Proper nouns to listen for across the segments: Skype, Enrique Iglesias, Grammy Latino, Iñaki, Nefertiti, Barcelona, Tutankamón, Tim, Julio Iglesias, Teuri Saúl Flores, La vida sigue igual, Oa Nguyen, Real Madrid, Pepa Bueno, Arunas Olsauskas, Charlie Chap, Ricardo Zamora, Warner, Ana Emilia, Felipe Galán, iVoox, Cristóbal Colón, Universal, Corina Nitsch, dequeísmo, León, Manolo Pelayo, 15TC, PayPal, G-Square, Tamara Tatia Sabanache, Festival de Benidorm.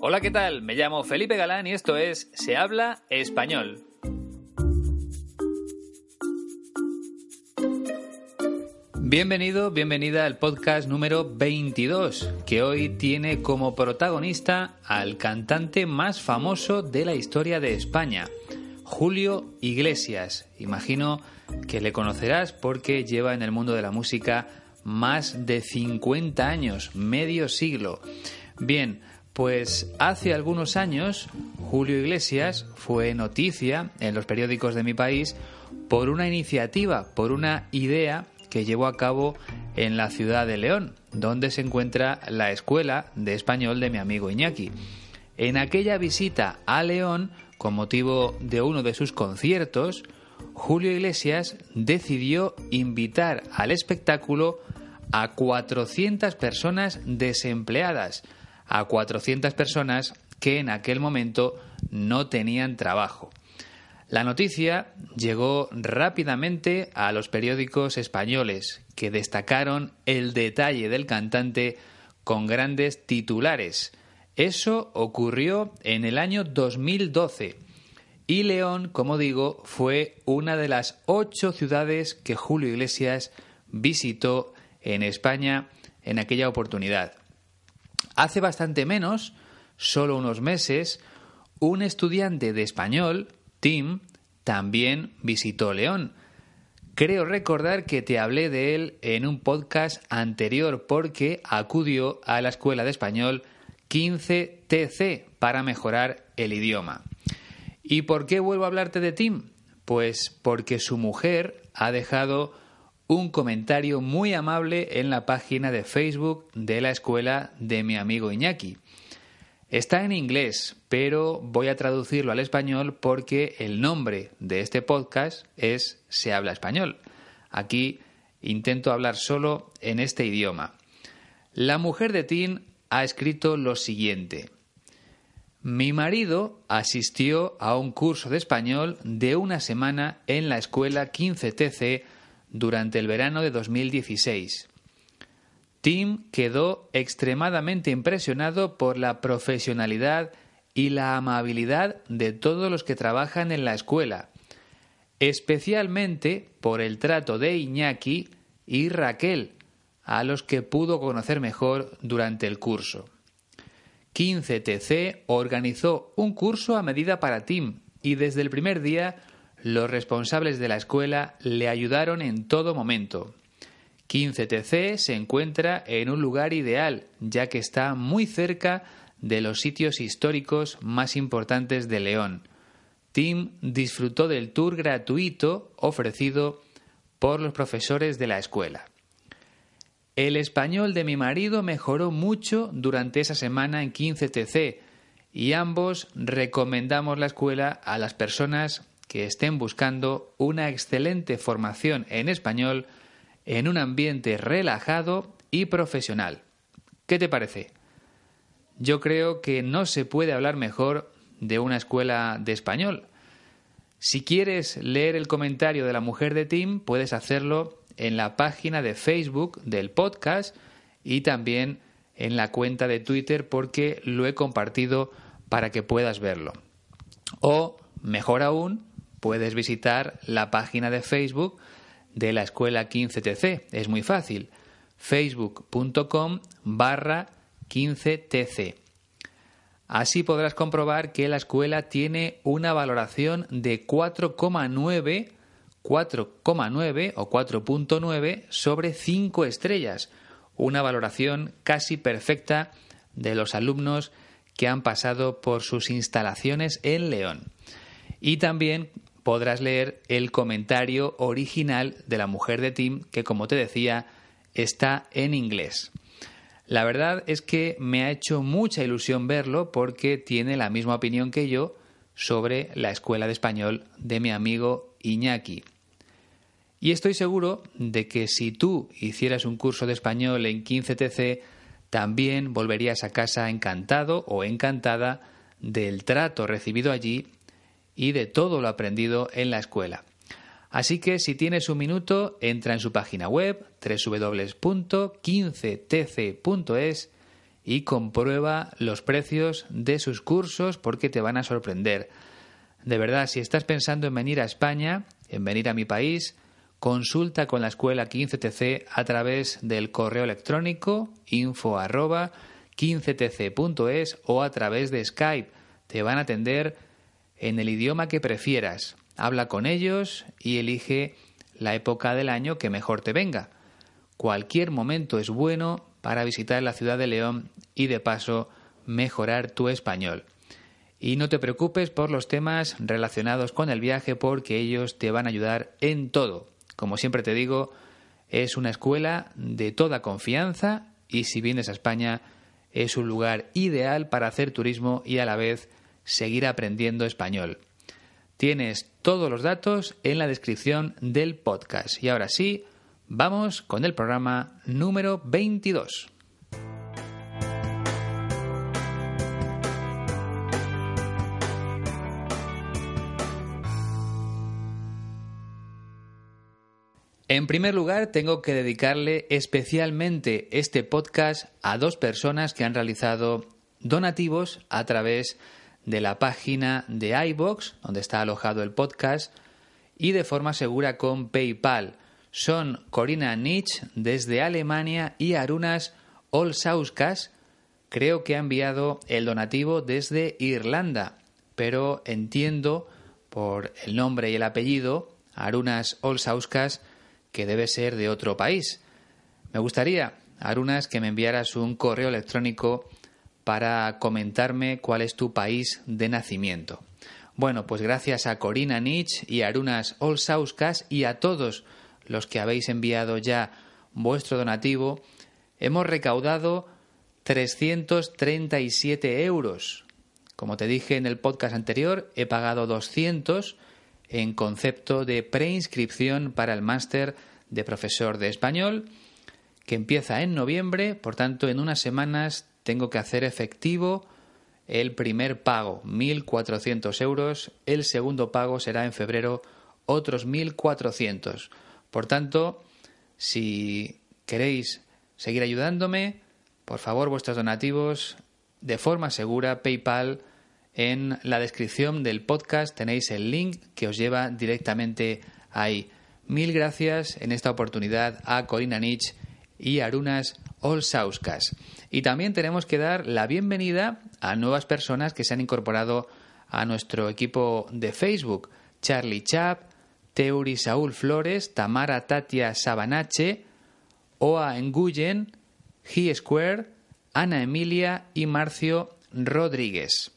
Hola, ¿qué tal? Me llamo Felipe Galán y esto es Se Habla Español. Bienvenido, bienvenida al podcast número 22, que hoy tiene como protagonista al cantante más famoso de la historia de España, Julio Iglesias. Imagino que le conocerás porque lleva en el mundo de la música más de 50 años, medio siglo. Bien, pues hace algunos años Julio Iglesias fue noticia en los periódicos de mi país por una iniciativa, por una idea que llevó a cabo en la ciudad de León, donde se encuentra la escuela de español de mi amigo Iñaki. En aquella visita a León, con motivo de uno de sus conciertos, Julio Iglesias decidió invitar al espectáculo a 400 personas desempleadas, a 400 personas que en aquel momento no tenían trabajo. La noticia llegó rápidamente a los periódicos españoles, que destacaron el detalle del cantante con grandes titulares. Eso ocurrió en el año 2012. Y León, como digo, fue una de las 8 ciudades que Julio Iglesias visitó en España en aquella oportunidad. Hace bastante menos, solo unos meses, un estudiante de español, Tim, también visitó León. Creo recordar que te hablé de él en un podcast anterior porque acudió a la escuela de español 15TC para mejorar el idioma. ¿Y por qué vuelvo a hablarte de Tim? Pues porque su mujer ha dejado un comentario muy amable en la página de Facebook de la escuela de mi amigo Iñaki. Está en inglés, pero voy a traducirlo al español porque el nombre de este podcast es Se Habla Español. Aquí intento hablar solo en este idioma. La mujer de Tim ha escrito lo siguiente: mi marido asistió a un curso de español de una semana en la escuela 15TC durante el verano de 2016. Tim quedó extremadamente impresionado por la profesionalidad y la amabilidad de todos los que trabajan en la escuela, especialmente por el trato de Iñaki y Raquel, a los que pudo conocer mejor durante el curso. 15TC organizó un curso a medida para Tim y desde el primer día los responsables de la escuela le ayudaron en todo momento. 15TC se encuentra en un lugar ideal, ya que está muy cerca de los sitios históricos más importantes de León. Tim disfrutó del tour gratuito ofrecido por los profesores de la escuela. El español de mi marido mejoró mucho durante esa semana en 15TC y ambos recomendamos la escuela a las personas que estén buscando una excelente formación en español en un ambiente relajado y profesional. ¿Qué te parece? Yo creo que no se puede hablar mejor de una escuela de español. Si quieres leer el comentario de la mujer de Tim, puedes hacerlo en la página de Facebook del podcast y también en la cuenta de Twitter porque lo he compartido para que puedas verlo. O, mejor aún, puedes visitar la página de Facebook de la escuela 15TC. Es muy fácil. facebook.com/15TC. Así podrás comprobar que la escuela tiene una valoración de 4,9 o 4.9 sobre 5 estrellas, una valoración casi perfecta de los alumnos que han pasado por sus instalaciones en León. Y también podrás leer el comentario original de la mujer de Tim, que como te decía, está en inglés. La verdad es que me ha hecho mucha ilusión verlo porque tiene la misma opinión que yo sobre la escuela de español de mi amigo Iñaki. Y estoy seguro de que si tú hicieras un curso de español en 15TC, también volverías a casa encantado o encantada del trato recibido allí y de todo lo aprendido en la escuela. Así que si tienes un minuto, entra en su página web www.15tc.es y comprueba los precios de sus cursos porque te van a sorprender. De verdad, si estás pensando en venir a España, en venir a mi país, consulta con la escuela 15TC a través del correo electrónico info@15tc.es o a través de Skype. Te van a atender en el idioma que prefieras. Habla con ellos y elige la época del año que mejor te venga. Cualquier momento es bueno para visitar la ciudad de León y de paso mejorar tu español. Y no te preocupes por los temas relacionados con el viaje porque ellos te van a ayudar en todo. Como siempre te digo, es una escuela de toda confianza y si vienes a España es un lugar ideal para hacer turismo y a la vez seguir aprendiendo español. Tienes todos los datos en la descripción del podcast. Y ahora sí, vamos con el programa número 22. En primer lugar, tengo que dedicarle especialmente este podcast a dos personas que han realizado donativos a través de la página de iVoox, donde está alojado el podcast, y de forma segura con PayPal. Son Corina Nitsch desde Alemania y Arunas Olsauskas. Creo que ha enviado el donativo desde Irlanda, pero entiendo por el nombre y el apellido, Arunas Olsauskas, que debe ser de otro país. Me gustaría, Arunas, que me enviaras un correo electrónico para comentarme cuál es tu país de nacimiento. Bueno, pues gracias a Corina Nitsch y Arunas Olsauskas y a todos los que habéis enviado ya vuestro donativo, hemos recaudado 337 euros. Como te dije en el podcast anterior, he pagado 200 en concepto de preinscripción para el máster de profesor de español, que empieza en noviembre, por tanto en unas semanas tengo que hacer efectivo el primer pago, 1.400 euros, el segundo pago será en febrero, otros 1.400. Por tanto, si queréis seguir ayudándome, por favor vuestros donativos de forma segura, PayPal. En la descripción del podcast tenéis el link que os lleva directamente ahí. Mil gracias en esta oportunidad a Corina Nitsch y Arunas Olsauskas. Y también tenemos que dar la bienvenida a nuevas personas que se han incorporado a nuestro equipo de Facebook. Charlie Chap, Teuri Saúl Flores, Tamara Tatia Sabanache, Oa Nguyen, G-Square, Ana Emilia y Marcio Rodríguez.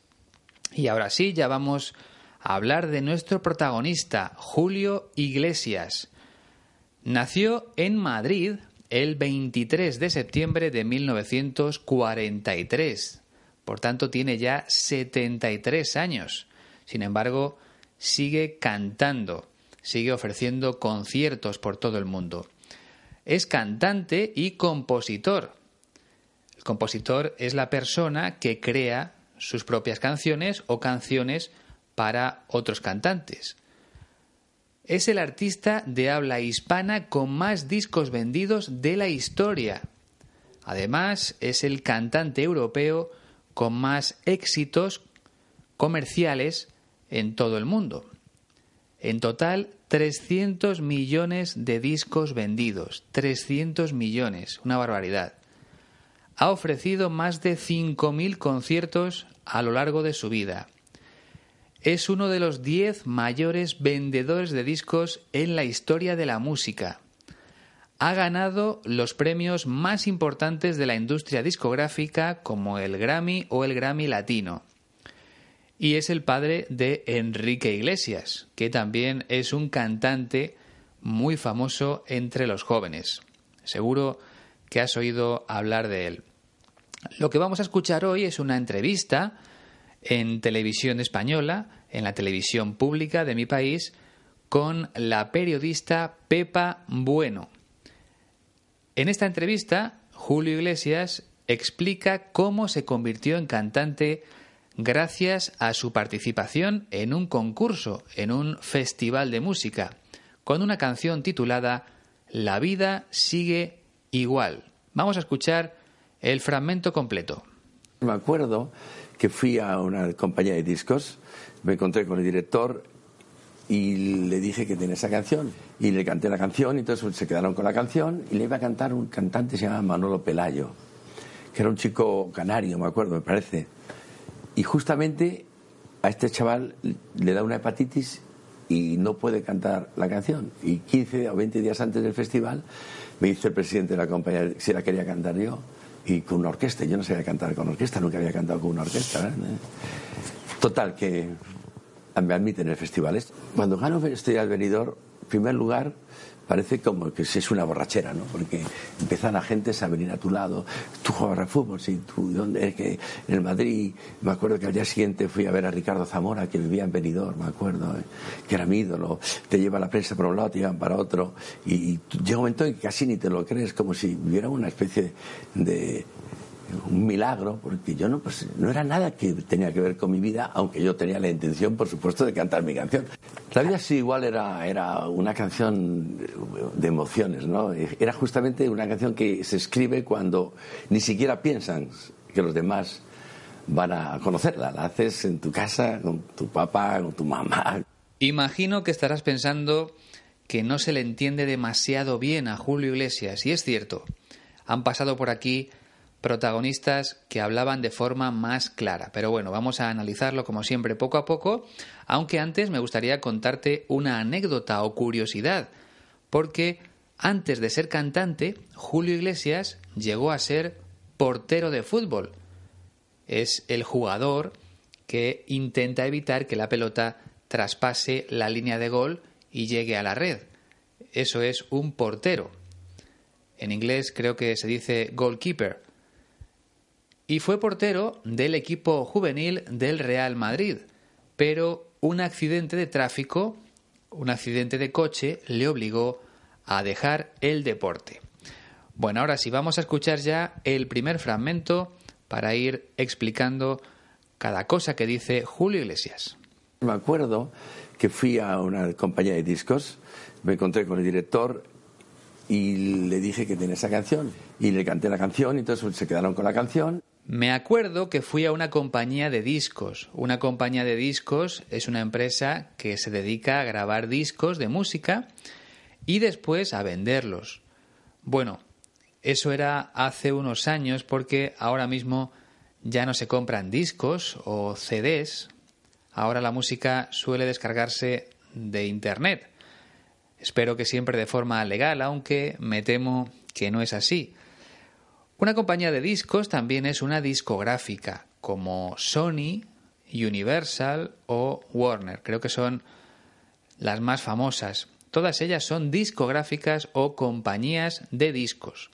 Y ahora sí, ya vamos a hablar de nuestro protagonista, Julio Iglesias. Nació en Madrid el 23 de septiembre de 1943. Por tanto, tiene ya 73 años. Sin embargo, sigue cantando, sigue ofreciendo conciertos por todo el mundo. Es cantante y compositor. El compositor es la persona que crea sus propias canciones o canciones para otros cantantes. Es el artista de habla hispana con más discos vendidos de la historia. Además, es el cantante europeo con más éxitos comerciales en todo el mundo. En total, 300 millones de discos vendidos. 300 millones, una barbaridad. Ha ofrecido más de 5.000 conciertos a lo largo de su vida. Es uno de los 10 mayores vendedores de discos en la historia de la música. Ha ganado los premios más importantes de la industria discográfica como el Grammy o el Grammy Latino. Y es el padre de Enrique Iglesias, que también es un cantante muy famoso entre los jóvenes. Seguro que has oído hablar de él. Lo que vamos a escuchar hoy es una entrevista en Televisión Española, en la televisión pública de mi país, con la periodista Pepa Bueno. En esta entrevista, Julio Iglesias explica cómo se convirtió en cantante gracias a su participación en un concurso, en un festival de música, con una canción titulada La vida sigue igual. Vamos a escuchar el fragmento completo. Me acuerdo que fui a una compañía de discos, me encontré con el director y le dije que tenía esa canción y le canté la canción, y entonces se quedaron con la canción y le iba a cantar un cantante que se llamaba Manolo Pelayo, que era un chico canario, me acuerdo, me parece. Y justamente a este chaval le da una hepatitis y no puede cantar la canción. Y 15 o 20 días antes del festival me dice el presidente de la compañía si la quería cantar yo, y con una orquesta. Yo no sabía cantar con orquesta, nunca había cantado con una orquesta, ¿verdad? Total, que me admiten en el festival. Cuando gano el Festival de Benidorm, en primer lugar, parece como que es una borrachera, ¿no? Porque empiezan la gente a venir a tu lado. Tú jugabas al fútbol, sí, tú, ¿dónde? Es que en el Madrid. Me acuerdo que al día siguiente fui a ver a Ricardo Zamora, que vivía en Benidorm, me acuerdo, que era mi ídolo. Te lleva la prensa por un lado, te llevan para otro. Y llega un momento en que casi ni te lo crees, como si hubiera una especie de un milagro, porque yo no era nada que tenía que ver con mi vida, aunque yo tenía la intención, por supuesto, de cantar mi canción. La vida sí igual era una canción de emociones, ¿no? Era justamente una canción que se escribe cuando ni siquiera piensan que los demás van a conocerla. La haces en tu casa, con tu papá, con tu mamá. Imagino que estarás pensando que no se le entiende demasiado bien a Julio Iglesias, y es cierto. Han pasado por aquí protagonistas que hablaban de forma más clara. Pero bueno, vamos a analizarlo como siempre poco a poco, aunque antes me gustaría contarte una anécdota o curiosidad, porque antes de ser cantante, Julio Iglesias llegó a ser portero de fútbol. Es el jugador que intenta evitar que la pelota traspase la línea de gol y llegue a la red. Eso es un portero. En inglés creo que se dice goalkeeper. Y fue portero del equipo juvenil del Real Madrid, pero un accidente de tráfico, un accidente de coche, le obligó a dejar el deporte. Bueno, ahora sí, vamos a escuchar ya el primer fragmento para ir explicando cada cosa que dice Julio Iglesias. Me acuerdo que fui a una compañía de discos, me encontré con el director y le dije que tenía esa canción y le canté la canción, y entonces se quedaron con la canción. Me acuerdo que fui a una compañía de discos. Una compañía de discos es una empresa que se dedica a grabar discos de música y después a venderlos. Bueno, eso era hace unos años, porque ahora mismo ya no se compran discos o CDs. Ahora la música suele descargarse de Internet. Espero que siempre de forma legal, aunque me temo que no es así. Una compañía de discos también es una discográfica, como Sony, Universal o Warner. Creo que son las más famosas. Todas ellas son discográficas o compañías de discos.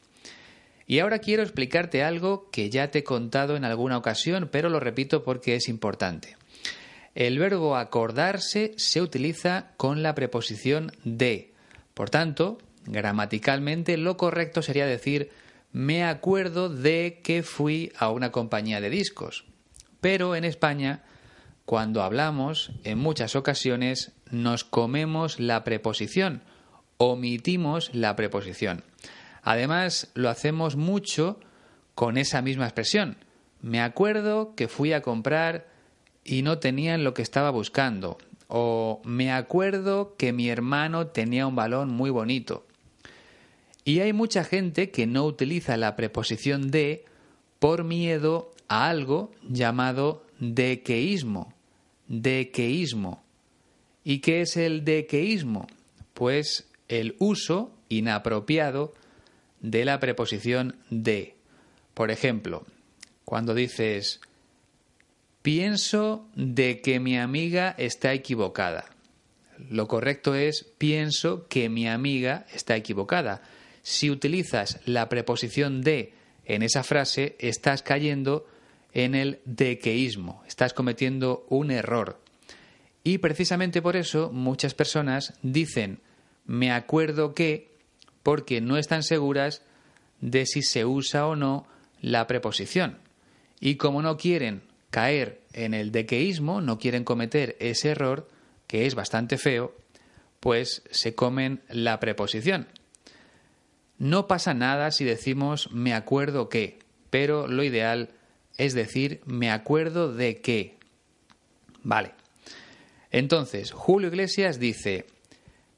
Y ahora quiero explicarte algo que ya te he contado en alguna ocasión, pero lo repito porque es importante. El verbo acordarse se utiliza con la preposición de. Por tanto, gramaticalmente lo correcto sería decir: me acuerdo de que fui a una compañía de discos. Pero en España, cuando hablamos, en muchas ocasiones nos comemos la preposición, omitimos la preposición. Además, lo hacemos mucho con esa misma expresión. Me acuerdo que fui a comprar y no tenían lo que estaba buscando. O me acuerdo que mi hermano tenía un balón muy bonito. Y hay mucha gente que no utiliza la preposición de por miedo a algo llamado dequeísmo. Dequeísmo. ¿Y qué es el dequeísmo? Pues el uso inapropiado de la preposición de. Por ejemplo, cuando dices: pienso de que mi amiga está equivocada. Lo correcto es: pienso que mi amiga está equivocada. Si utilizas la preposición de en esa frase, estás cayendo en el dequeísmo, estás cometiendo un error. Y precisamente por eso muchas personas dicen me acuerdo que, porque no están seguras de si se usa o no la preposición. Y como no quieren caer en el dequeísmo, no quieren cometer ese error, que es bastante feo, pues se comen la preposición. No pasa nada si decimos me acuerdo que, pero lo ideal es decir me acuerdo de que. Vale. Entonces, Julio Iglesias dice: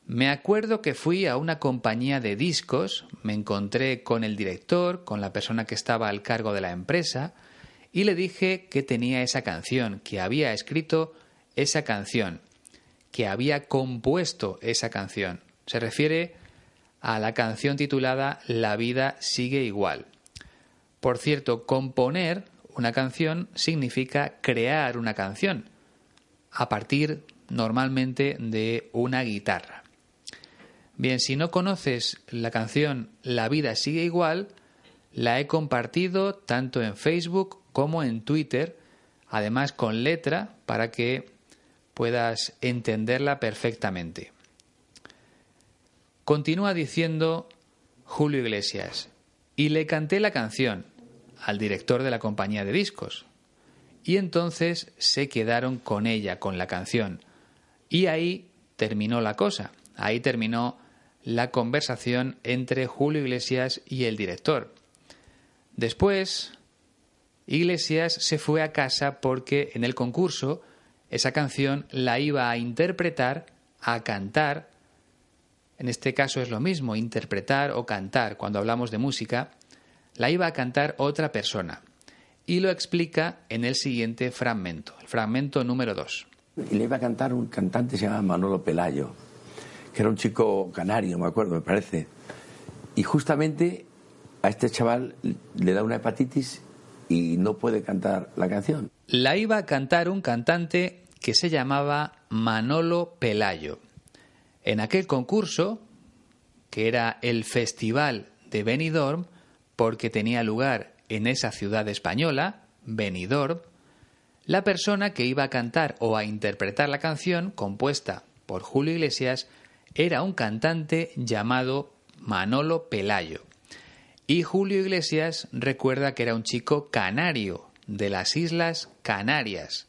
me acuerdo que fui a una compañía de discos, me encontré con el director, con la persona que estaba al cargo de la empresa, y le dije que tenía esa canción, que había escrito esa canción, que había compuesto esa canción. Se refiere a la canción titulada La vida sigue igual. Por cierto, componer una canción significa crear una canción a partir normalmente de una guitarra. Bien, si no conoces la canción La vida sigue igual, la he compartido tanto en Facebook como en Twitter, además con letra para que puedas entenderla perfectamente. Continúa diciendo Julio Iglesias: y le canté la canción al director de la compañía de discos. Y entonces se quedaron con ella, con la canción. Y ahí terminó la cosa. Ahí terminó la conversación entre Julio Iglesias y el director. Después, Iglesias se fue a casa porque en el concurso esa canción la iba a interpretar, a cantar. En este caso es lo mismo, interpretar o cantar, cuando hablamos de música, la iba a cantar otra persona. Y lo explica en el siguiente fragmento, el fragmento número 2. Y le iba a cantar un cantante que se llamaba Manolo Pelayo, que era un chico canario, me acuerdo, me parece. Y justamente a este chaval le da una hepatitis y no puede cantar la canción. La iba a cantar un cantante que se llamaba Manolo Pelayo. En aquel concurso, que era el Festival de Benidorm, porque tenía lugar en esa ciudad española, Benidorm, la persona que iba a cantar o a interpretar la canción compuesta por Julio Iglesias era un cantante llamado Manolo Pelayo. Y Julio Iglesias recuerda que era un chico canario, de las Islas Canarias.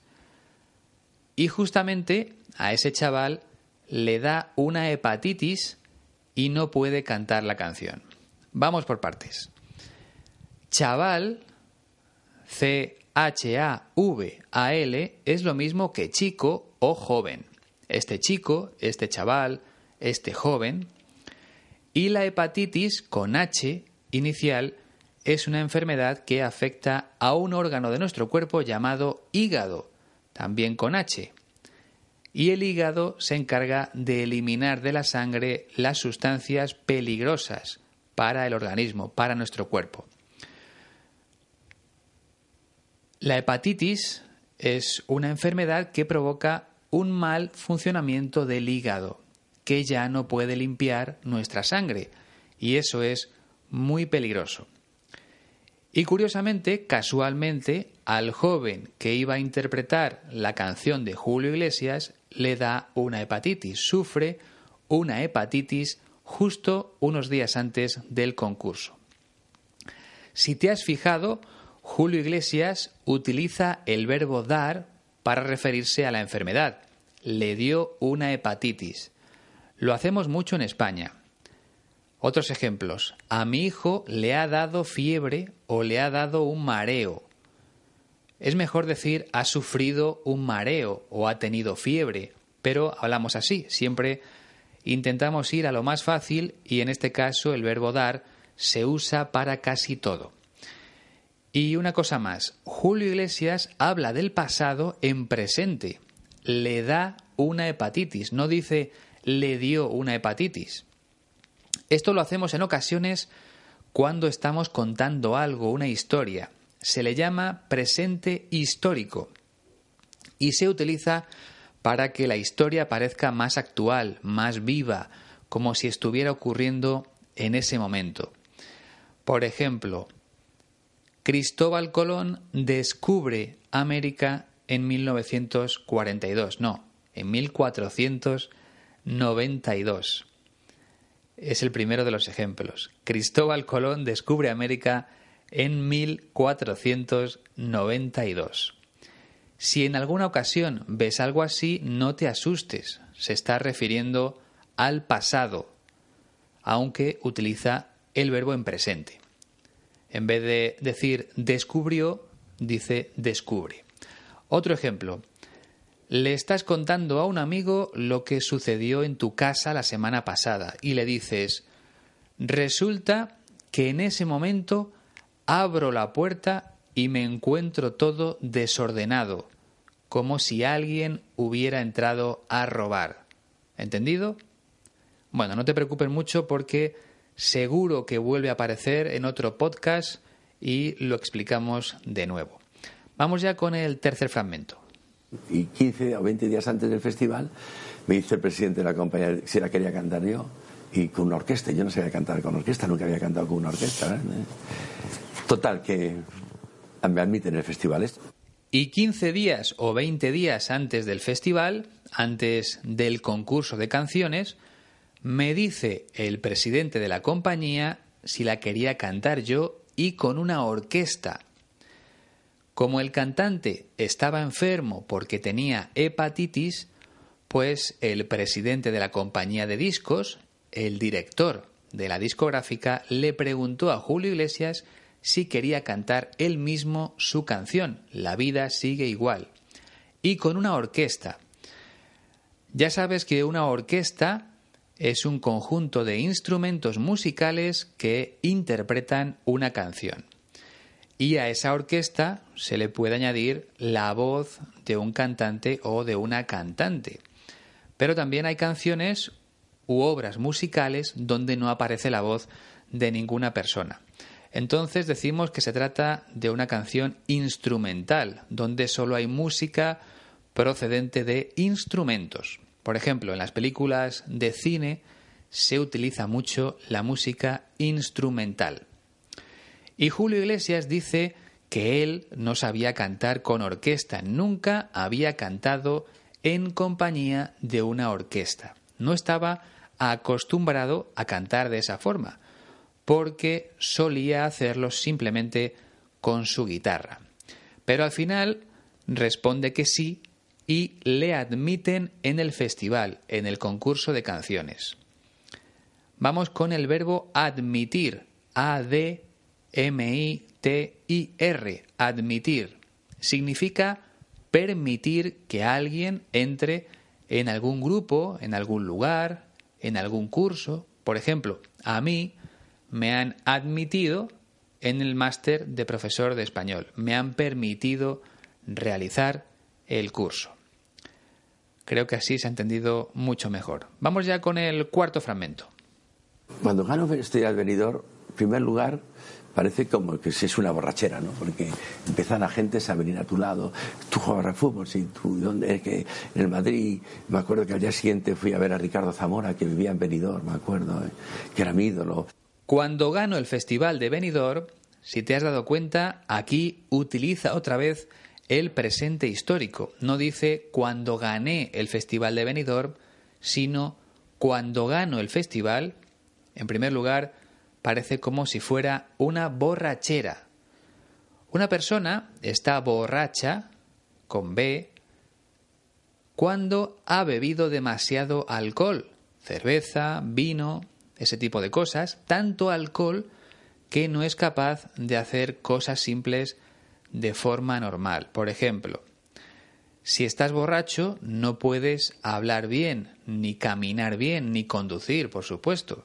Y justamente a ese chaval le da una hepatitis y no puede cantar la canción. Vamos por partes. Chaval, C-H-A-V-A-L, es lo mismo que chico o joven. Este chico, este chaval, este joven. Y la hepatitis con H inicial es una enfermedad que afecta a un órgano de nuestro cuerpo llamado hígado, también con H. Y el hígado se encarga de eliminar de la sangre las sustancias peligrosas para el organismo, para nuestro cuerpo. La hepatitis es una enfermedad que provoca un mal funcionamiento del hígado, que ya no puede limpiar nuestra sangre, y eso es muy peligroso. Y curiosamente, casualmente, al joven que iba a interpretar la canción de Julio Iglesias le da una hepatitis, sufre una hepatitis justo unos días antes del concurso. Si te has fijado, Julio Iglesias utiliza el verbo dar para referirse a la enfermedad. Le dio una hepatitis. Lo hacemos mucho en España. Otros ejemplos. A mi hijo le ha dado fiebre o le ha dado un mareo. Es mejor decir ha sufrido un mareo o ha tenido fiebre, pero hablamos así. Siempre intentamos ir a lo más fácil y en este caso el verbo dar se usa para casi todo. Y una cosa más. Julio Iglesias habla del pasado en presente. Le da una hepatitis. No dice le dio una hepatitis. Esto lo hacemos en ocasiones cuando estamos contando algo, una historia. Se le llama presente histórico y se utiliza para que la historia parezca más actual, más viva, como si estuviera ocurriendo en ese momento. Por ejemplo, Cristóbal Colón descubre América en 1942, no, en 1492. Es el primero de los ejemplos. Cristóbal Colón descubre América en 1492. Si en alguna ocasión ves algo así, no te asustes. Se está refiriendo al pasado, aunque utiliza el verbo en presente. En vez de decir descubrió, dice descubre. Otro ejemplo. Le estás contando a un amigo lo que sucedió en tu casa la semana pasada y le dices: resulta que en ese momento abro la puerta y me encuentro todo desordenado, como si alguien hubiera entrado a robar. ¿Entendido? Bueno, no te preocupes mucho porque seguro que vuelve a aparecer en otro podcast y lo explicamos de nuevo. Vamos ya con el tercer fragmento. Y 15 o 20 días antes del festival me dice el presidente de la compañía si la quería cantar yo, y con una orquesta. Yo no sabía cantar con orquesta, nunca había cantado con una orquesta, ¿verdad? Total, que me admiten en el festival esto. Y 15 días o 20 días antes del festival, antes del concurso de canciones, me dice el presidente de la compañía si la quería cantar yo y con una orquesta. Como el cantante estaba enfermo porque tenía hepatitis, pues el presidente de la compañía de discos, el director de la discográfica, le preguntó a Julio Iglesias si quería cantar él mismo su canción, La vida sigue igual, y con una orquesta. Ya sabes que una orquesta es un conjunto de instrumentos musicales que interpretan una canción. Y a esa orquesta se le puede añadir la voz de un cantante o de una cantante. Pero también hay canciones u obras musicales donde no aparece la voz de ninguna persona. Entonces decimos que se trata de una canción instrumental, donde solo hay música procedente de instrumentos. Por ejemplo, en las películas de cine se utiliza mucho la música instrumental. Y Julio Iglesias dice que él no sabía cantar con orquesta, nunca había cantado en compañía de una orquesta. No estaba acostumbrado a cantar de esa forma, porque solía hacerlo simplemente con su guitarra. Pero al final responde que sí, y le admiten en el festival, en el concurso de canciones. Vamos con el verbo admitir. A-D-M-I-T-I-R. Admitir. Significa permitir que alguien entre en algún grupo, en algún lugar, en algún curso. Por ejemplo, a mí me han admitido en el máster de profesor de español. Me han permitido realizar el curso. Creo que así se ha entendido mucho mejor. Vamos ya con el cuarto fragmento. Cuando gano Festival de Benidorm, en primer lugar, parece como que es una borrachera, ¿no? Porque empiezan agentes a venir a tu lado. Tú jugabas al fútbol, sí, tú, ¿dónde? Es que en el Madrid. Me acuerdo que al día siguiente fui a ver a Ricardo Zamora, que vivía en Benidorm, me acuerdo, que era mi ídolo. Cuando gano el Festival de Benidorm, si te has dado cuenta, aquí utiliza otra vez el presente histórico. No dice cuando gané el Festival de Benidorm, sino cuando gano el festival. En primer lugar, parece como si fuera una borrachera. Una persona está borracha, con B, cuando ha bebido demasiado alcohol, cerveza, vino, ese tipo de cosas, tanto alcohol que no es capaz de hacer cosas simples de forma normal. Por ejemplo, si estás borracho no puedes hablar bien, ni caminar bien, ni conducir, por supuesto.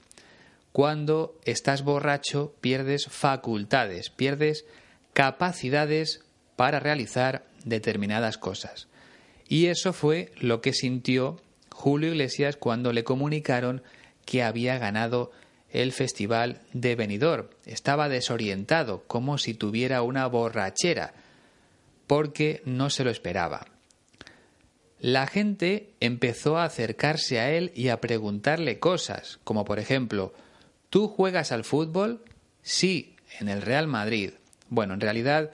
Cuando estás borracho pierdes facultades, pierdes capacidades para realizar determinadas cosas. Y eso fue lo que sintió Julio Iglesias cuando le comunicaron que había ganado el Festival de Benidorm. Estaba desorientado, como si tuviera una borrachera, porque no se lo esperaba. La gente empezó a acercarse a él y a preguntarle cosas, como por ejemplo, ¿Tú juegas al fútbol? Sí, en el Real Madrid. Bueno, en realidad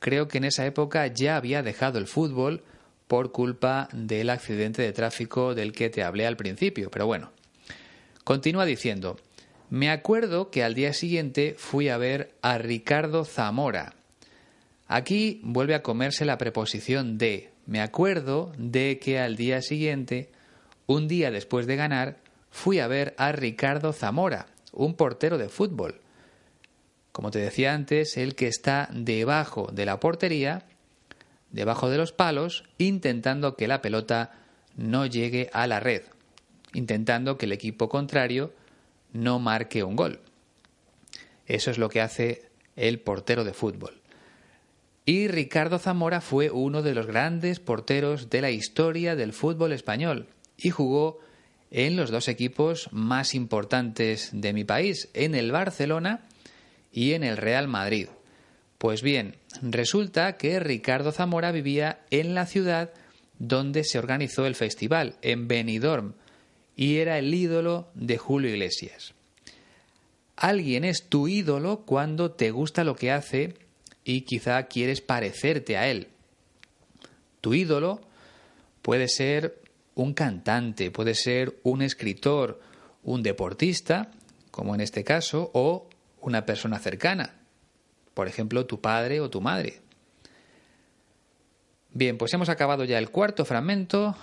creo que en esa época ya había dejado el fútbol por culpa del accidente de tráfico del que te hablé al principio, pero bueno. Continúa diciendo, me acuerdo que al día siguiente fui a ver a Ricardo Zamora. Aquí vuelve a comerse la preposición de. Me acuerdo de que al día siguiente, un día después de ganar, fui a ver a Ricardo Zamora, un portero de fútbol. Como te decía antes, el que está debajo de la portería, debajo de los palos, intentando que la pelota no llegue a la red, intentando que el equipo contrario no marque un gol. Eso es lo que hace el portero de fútbol. Y Ricardo Zamora fue uno de los grandes porteros de la historia del fútbol español y jugó en los dos equipos más importantes de mi país, en el Barcelona y en el Real Madrid. Pues bien, resulta que Ricardo Zamora vivía en la ciudad donde se organizó el festival, en Benidorm, y era el ídolo de Julio Iglesias. Alguien es tu ídolo cuando te gusta lo que hace y quizá quieres parecerte a él. Tu ídolo puede ser un cantante, puede ser un escritor, un deportista, como en este caso, o una persona cercana, por ejemplo, tu padre o tu madre. Bien, pues hemos acabado ya el cuarto fragmento,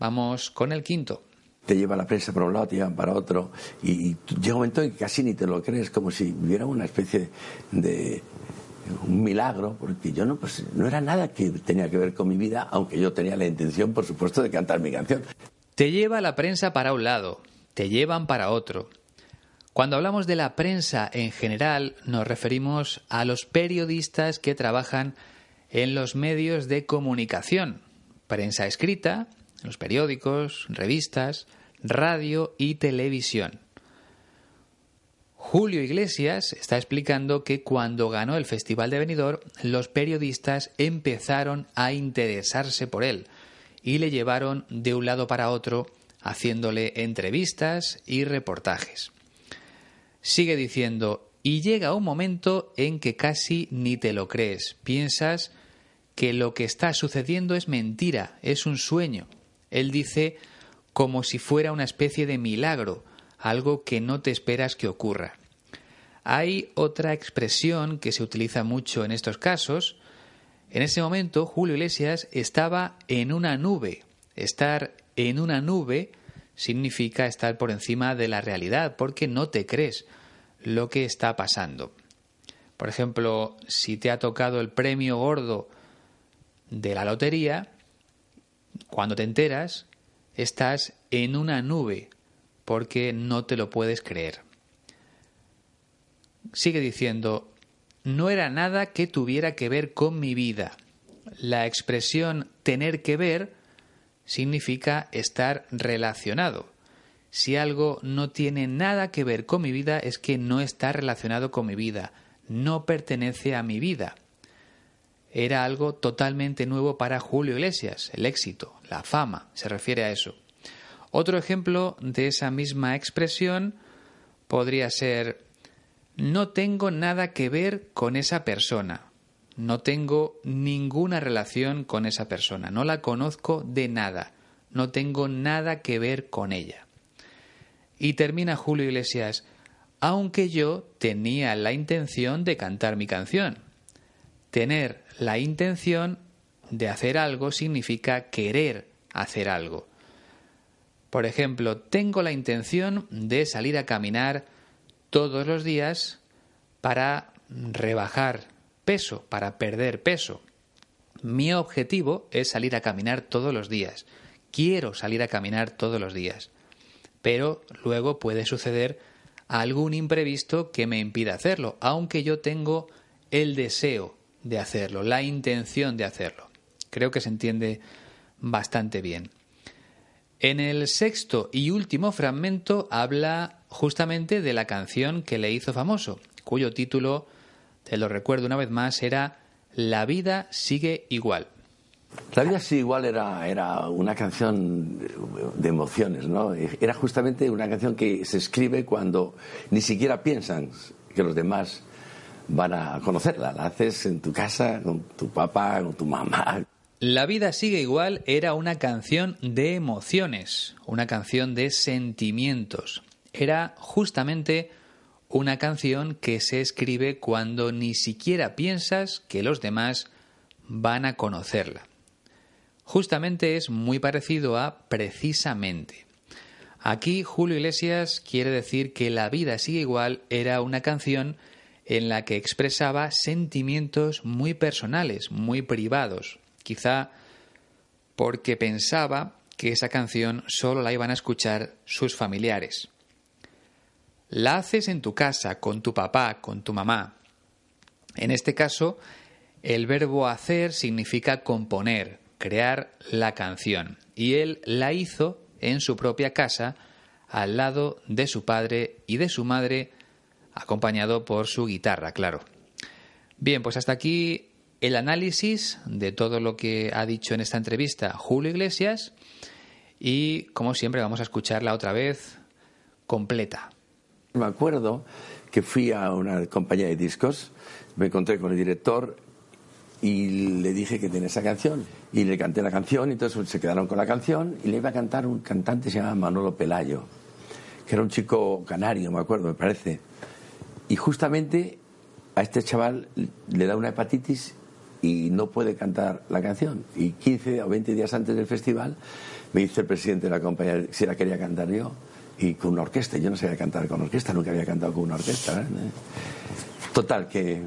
vamos con el quinto. Te lleva la prensa para un lado, te llevan para otro, y llega un momento en que casi ni te lo crees, como si hubiera una especie de un milagro, porque yo no era nada que tenía que ver con mi vida, aunque yo tenía la intención, por supuesto, de cantar mi canción. Te lleva la prensa para un lado, te llevan para otro. Cuando hablamos de la prensa en general, nos referimos a los periodistas que trabajan en los medios de comunicación. Prensa escrita, los periódicos, revistas, radio y televisión. Julio Iglesias está explicando que cuando ganó el Festival de Benidorm, los periodistas empezaron a interesarse por él y le llevaron de un lado para otro, haciéndole entrevistas y reportajes. Sigue diciendo, y llega un momento en que casi ni te lo crees. Piensas que lo que está sucediendo es mentira, es un sueño. Él dice, como si fuera una especie de milagro, algo que no te esperas que ocurra. Hay otra expresión que se utiliza mucho en estos casos. En ese momento, Julio Iglesias estaba en una nube. Estar en una nube significa estar por encima de la realidad, porque no te crees lo que está pasando. Por ejemplo, si te ha tocado el premio gordo de la lotería, cuando te enteras, estás en una nube, porque no te lo puedes creer. Sigue diciendo, no era nada que tuviera que ver con mi vida. La expresión tener que ver significa estar relacionado. Si algo no tiene nada que ver con mi vida es que no está relacionado con mi vida, no pertenece a mi vida. Era algo totalmente nuevo para Julio Iglesias, el éxito, la fama, se refiere a eso. Otro ejemplo de esa misma expresión podría ser, no tengo nada que ver con esa persona, no tengo ninguna relación con esa persona, no la conozco de nada, no tengo nada que ver con ella. Y termina Julio Iglesias, aunque yo tenía la intención de cantar mi canción. Tener la intención de hacer algo significa querer hacer algo. Por ejemplo, tengo la intención de salir a caminar todos los días para rebajar peso, para perder peso. Mi objetivo es salir a caminar todos los días. Quiero salir a caminar todos los días. Pero luego puede suceder algún imprevisto que me impida hacerlo, aunque yo tengo el deseo de hacerlo, la intención de hacerlo. Creo que se entiende bastante bien. En el sexto y último fragmento habla justamente de la canción que le hizo famoso, cuyo título, te lo recuerdo una vez más, era La vida sigue igual. La vida sigue igual era una canción de emociones, ¿no? Era justamente una canción que se escribe cuando ni siquiera piensan que los demás van a conocerla. La haces en tu casa, con tu papá, con tu mamá. La vida sigue igual era una canción de emociones, una canción de sentimientos. Era justamente una canción que se escribe cuando ni siquiera piensas que los demás van a conocerla. Justamente es muy parecido a precisamente. Aquí Julio Iglesias quiere decir que La vida sigue igual era una canción en la que expresaba sentimientos muy personales, muy privados. Quizá porque pensaba que esa canción solo la iban a escuchar sus familiares. La haces en tu casa, con tu papá, con tu mamá. En este caso, el verbo hacer significa componer, crear la canción. Y él la hizo en su propia casa, al lado de su padre y de su madre, acompañado por su guitarra, claro. Bien, pues hasta aquí el análisis de todo lo que ha dicho en esta entrevista Julio Iglesias, y como siempre vamos a escucharla otra vez completa. Me acuerdo que fui a una compañía de discos, me encontré con el director y le dije que tenía esa canción y le canté la canción, y entonces se quedaron con la canción y le iba a cantar un cantante que se llamaba Manolo Pelayo, que era un chico canario, me acuerdo, me parece, y justamente a este chaval le da una hepatitis y no puede cantar la canción. Y 15 o 20 días antes del festival me dice el presidente de la compañía si la quería cantar yo, y con una orquesta. Yo no sabía cantar con orquesta, nunca había cantado con una orquesta, ¿eh? Total, que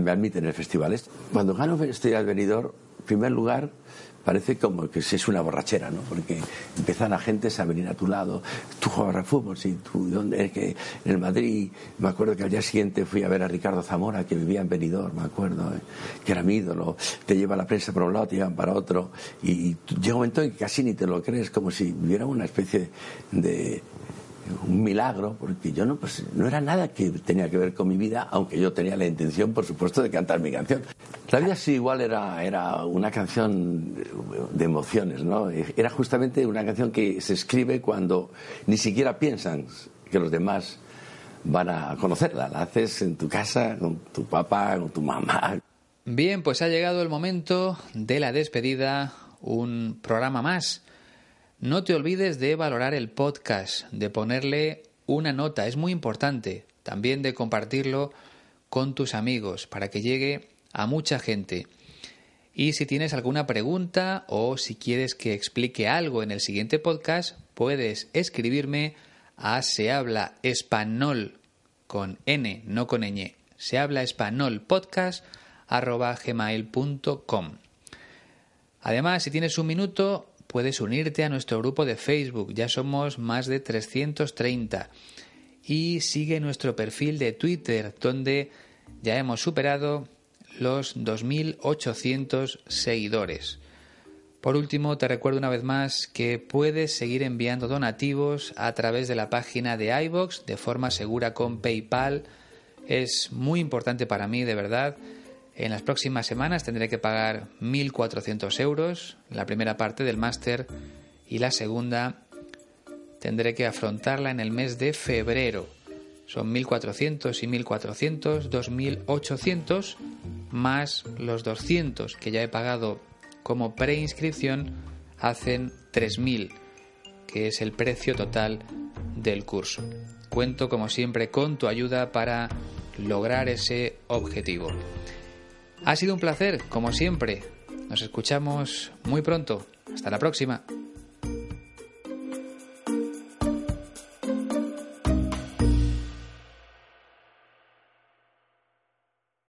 me admiten en el festival. Cuando gano Festival de Benidorm, en primer lugar, parece como que es una borrachera, ¿no? Porque empiezan la gente a venir a tu lado. Tú jugabas al fútbol, sí, tú, ¿dónde? Es que en el Madrid. Me acuerdo que al día siguiente fui a ver a Ricardo Zamora, que vivía en Benidorm, me acuerdo, ¿eh? Que era mi ídolo. Te lleva la prensa para un lado, te llevan para otro. Y llega un momento en que casi ni te lo crees, como si hubiera una especie de un milagro, porque yo no era nada que tenía que ver con mi vida, aunque yo tenía la intención, por supuesto, de cantar mi canción. La vida sí igual era una canción de emociones, ¿no? Era justamente una canción que se escribe cuando ni siquiera piensan que los demás van a conocerla. La haces en tu casa, con tu papá, con tu mamá. Bien, pues ha llegado el momento de la despedida, un programa más. No te olvides de valorar el podcast, de ponerle una nota, es muy importante. También de compartirlo con tus amigos para que llegue a mucha gente. Y si tienes alguna pregunta o si quieres que explique algo en el siguiente podcast, puedes escribirme a sehablaespanol con n, no con ñ, sehablaespanolpodcast@gmail.com. Además, si tienes un minuto, puedes unirte a nuestro grupo de Facebook, ya somos más de 330. Y sigue nuestro perfil de Twitter, donde ya hemos superado los 2.800 seguidores. Por último, te recuerdo una vez más que puedes seguir enviando donativos a través de la página de iVoox de forma segura con PayPal. Es muy importante para mí, de verdad. En las próximas semanas tendré que pagar 1.400 euros, la primera parte del máster, y la segunda tendré que afrontarla en el mes de febrero. Son 1.400 y 1.400, 2.800, más los 200 que ya he pagado como preinscripción, hacen 3.000, que es el precio total del curso. Cuento, como siempre, con tu ayuda para lograr ese objetivo. Ha sido un placer, como siempre. Nos escuchamos muy pronto. Hasta la próxima.